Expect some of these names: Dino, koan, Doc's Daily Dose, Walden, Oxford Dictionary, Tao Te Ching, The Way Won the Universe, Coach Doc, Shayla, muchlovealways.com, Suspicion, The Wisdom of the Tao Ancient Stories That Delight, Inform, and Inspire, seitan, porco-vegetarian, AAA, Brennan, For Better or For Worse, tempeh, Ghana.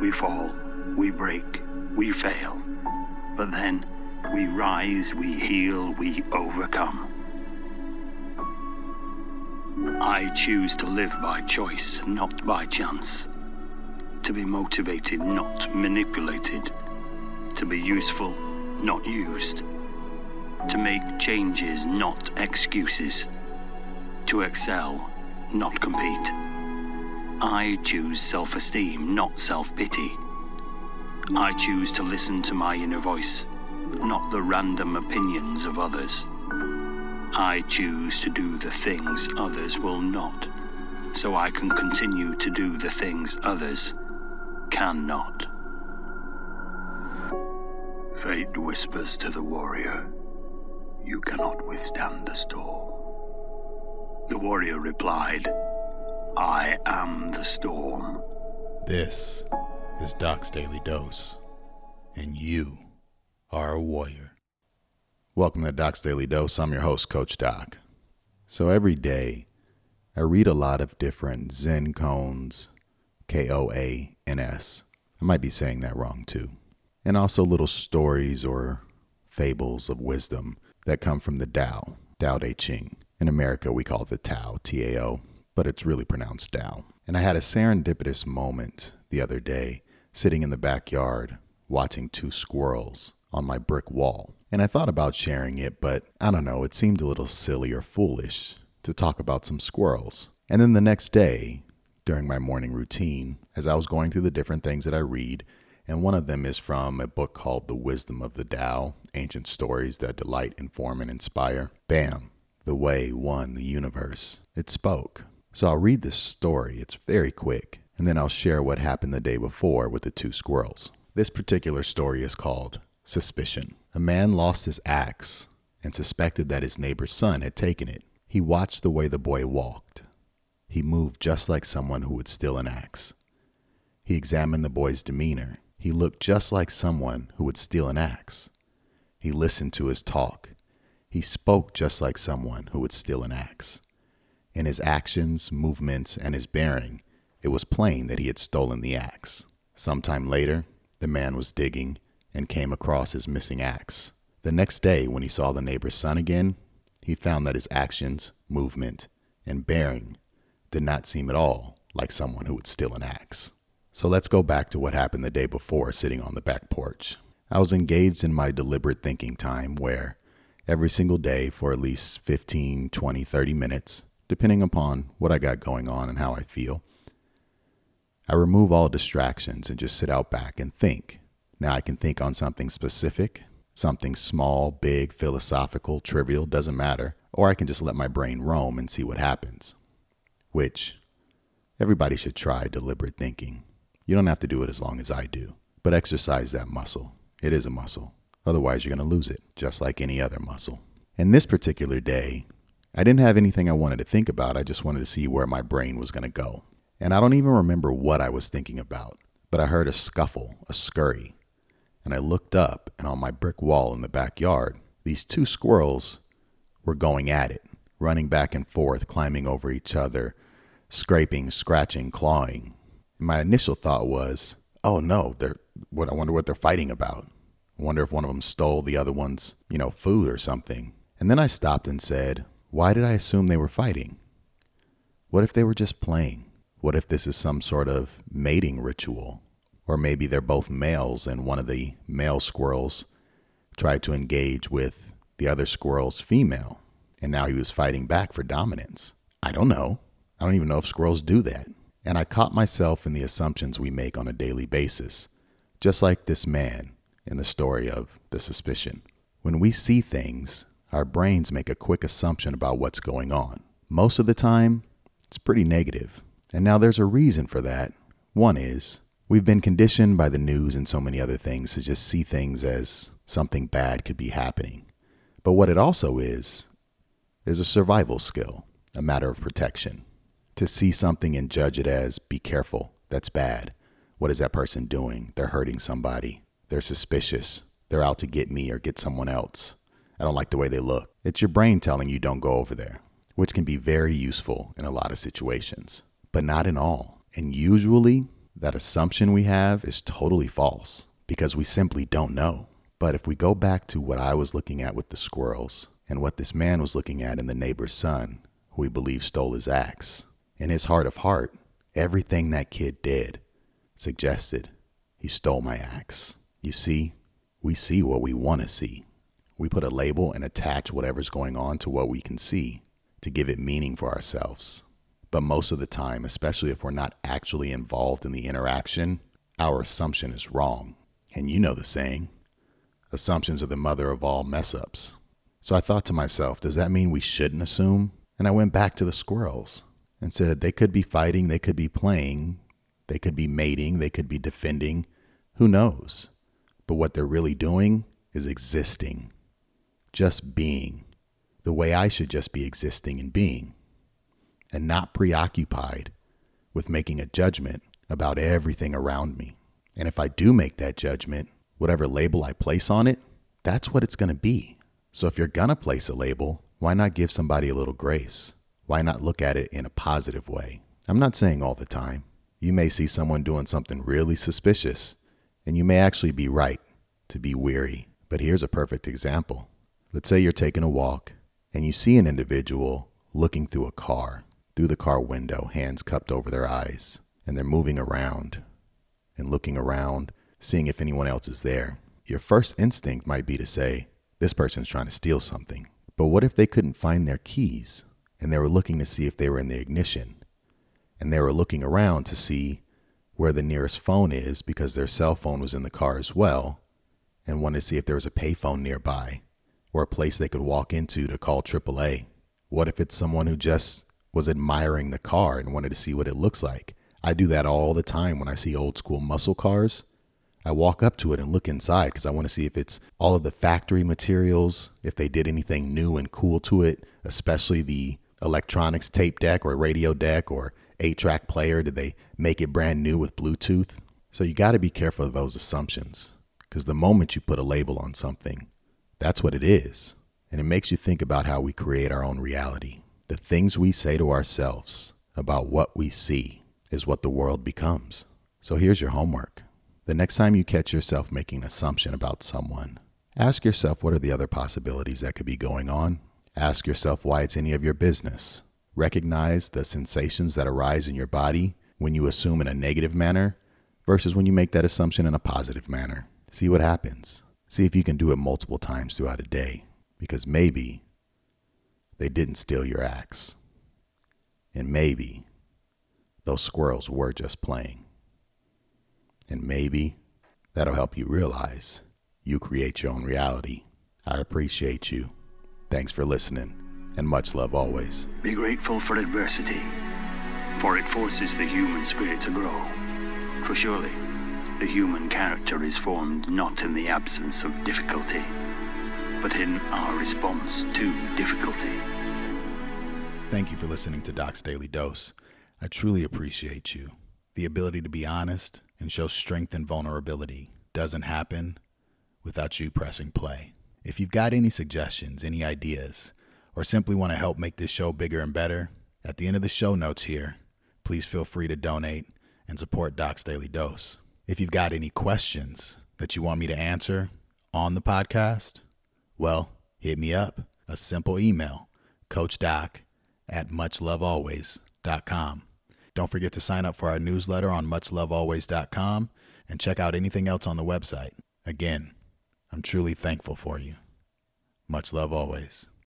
We fall, we break, we fail, but then we rise, we heal, we overcome. I choose to live by choice, not by chance. To be motivated, not manipulated. To be useful, not used. To make changes, not excuses. To excel, not compete. I choose self-esteem, not self-pity. I choose to listen to my inner voice, not the random opinions of others. I choose to do the things others will not, so I can continue to do the things others cannot. Fate whispers to the warrior, "You cannot withstand the storm." The warrior replied, "I am the storm." This is Doc's Daily Dose, and you are a warrior. Welcome to Doc's Daily Dose. I'm your host, Coach Doc. So every day, I read a lot of different Zen koans, K-O-A-N-S. I might be saying that wrong too. And also little stories or fables of wisdom that come from the Tao, Tao Te Ching. In America, we call it the Tao, T-A-O, but it's really pronounced Tao. And I had a serendipitous moment the other day, sitting in the backyard, watching two squirrels on my brick wall. And I thought about sharing it, but I don't know, it seemed a little silly or foolish to talk about some squirrels. And then the next day, during my morning routine, as I was going through the different things that I read, and one of them is from a book called The Wisdom of the Tao, Ancient Stories That Delight, Inform, and Inspire. Bam! The Way Won the Universe. It spoke. So I'll read this story, it's very quick, and then I'll share what happened the day before with the two squirrels. This particular story is called Suspicion. A man lost his axe and suspected that his neighbor's son had taken it. He watched the way the boy walked. He moved just like someone who would steal an axe. He examined the boy's demeanor. He looked just like someone who would steal an axe. He listened to his talk. He spoke just like someone who would steal an axe. In his actions, movements, and his bearing, it was plain that he had stolen the axe. Sometime later, the man was digging and came across his missing axe. The next day, when he saw the neighbor's son again, he found that his actions, movement, and bearing did not seem at all like someone who would steal an axe. So let's go back to what happened the day before sitting on the back porch. I was engaged in my deliberate thinking time where every single day for at least 15, 20, 30 minutes, depending upon what I got going on and how I feel, I remove all distractions and just sit out back and think. Now I can think on something specific, something small, big, philosophical, trivial, doesn't matter. Or I can just let my brain roam and see what happens. Which, everybody should try deliberate thinking. You don't have to do it as long as I do. But exercise that muscle. It is a muscle. Otherwise, you're going to lose it, just like any other muscle. And this particular day, I didn't have anything I wanted to think about. I just wanted to see where my brain was going to go. And I don't even remember what I was thinking about, but I heard a scuffle, a scurry. And I looked up, and on my brick wall in the backyard, these two squirrels were going at it, running back and forth, climbing over each other, scraping, scratching, clawing. And my initial thought was, oh no, I wonder what they're fighting about. I wonder if one of them stole the other one's, food or something. And then I stopped and said, why did I assume they were fighting? What if they were just playing? What if this is some sort of mating ritual? Or maybe they're both males and one of the male squirrels tried to engage with the other squirrel's female. And now he was fighting back for dominance. I don't know. I don't even know if squirrels do that. And I caught myself in the assumptions we make on a daily basis. Just like this man in the story of the suspicion. When we see things, our brains make a quick assumption about what's going on. Most of the time, it's pretty negative. And now there's a reason for that. One is, we've been conditioned by the news and so many other things to just see things as something bad could be happening. But what it also is a survival skill, a matter of protection. To see something and judge it as, be careful, that's bad. What is that person doing? They're hurting somebody. They're suspicious. They're out to get me or get someone else. I don't like the way they look. It's your brain telling you don't go over there, which can be very useful in a lot of situations. But not in all. And usually, That assumption we have is totally false because we simply don't know. But if we go back to what I was looking at with the squirrels and what this man was looking at in the neighbor's son, who we believe stole his axe, in his heart of heart, everything that kid did suggested he stole my axe. You see, we see what we want to see. We put a label and attach whatever's going on to what we can see to give it meaning for ourselves. But most of the time, especially if we're not actually involved in the interaction, our assumption is wrong. And you know the saying, assumptions are the mother of all mess-ups. So I thought to myself, does that mean we shouldn't assume? And I went back to the squirrels and said they could be fighting, they could be playing, they could be mating, they could be defending, who knows? But what they're really doing is existing, just being, the way I should just be existing and being, and not preoccupied with making a judgment about everything around me. And if I do make that judgment, whatever label I place on it, that's what it's going to be. So if you're going to place a label, why not give somebody a little grace? Why not look at it in a positive way? I'm not saying all the time. You may see someone doing something really suspicious, and you may actually be right to be weary. But here's a perfect example. Let's say you're taking a walk and you see an individual looking through a car, through the car window, hands cupped over their eyes, and they're moving around and looking around, seeing if anyone else is there. Your first instinct might be to say, this person's trying to steal something. But what if they couldn't find their keys and they were looking to see if they were in the ignition, and they were looking around to see where the nearest phone is because their cell phone was in the car as well, and wanted to see if there was a payphone nearby or a place they could walk into to call AAA. What if it's someone who just was admiring the car and wanted to see what it looks like? I do that all the time when I see old school muscle cars. I walk up to it and look inside because I want to see if it's all of the factory materials, if they did anything new and cool to it, especially the electronics tape deck or radio deck or 8-track player. Did they make it brand new with Bluetooth? So you got to be careful of those assumptions, because the moment you put a label on something, that's what it is. And it makes you think about how we create our own reality. The things we say to ourselves about what we see is what the world becomes. So here's your homework. The next time you catch yourself making an assumption about someone, ask yourself, what are the other possibilities that could be going on? Ask yourself why it's any of your business. Recognize the sensations that arise in your body when you assume in a negative manner versus when you make that assumption in a positive manner. See what happens. See if you can do it multiple times throughout a day, because maybe they didn't steal your axe, and maybe those squirrels were just playing. And maybe that'll help you realize you create your own reality. I appreciate you. Thanks for listening. And much love always. Be grateful for adversity, for it forces the human spirit to grow. For surely, the human character is formed not in the absence of difficulty, but in our response to difficulty. Thank you for listening to Doc's Daily Dose. I truly appreciate you. The ability to be honest and show strength and vulnerability doesn't happen without you pressing play. If you've got any suggestions, any ideas, or simply want to help make this show bigger and better, at the end of the show notes here, please feel free to donate and support Doc's Daily Dose. If you've got any questions that you want me to answer on the podcast, well, hit me up. A simple email, coachdoc@muchlovealways.com. Don't forget to sign up for our newsletter on muchlovealways.com and check out anything else on the website. Again, I'm truly thankful for you. Much love always.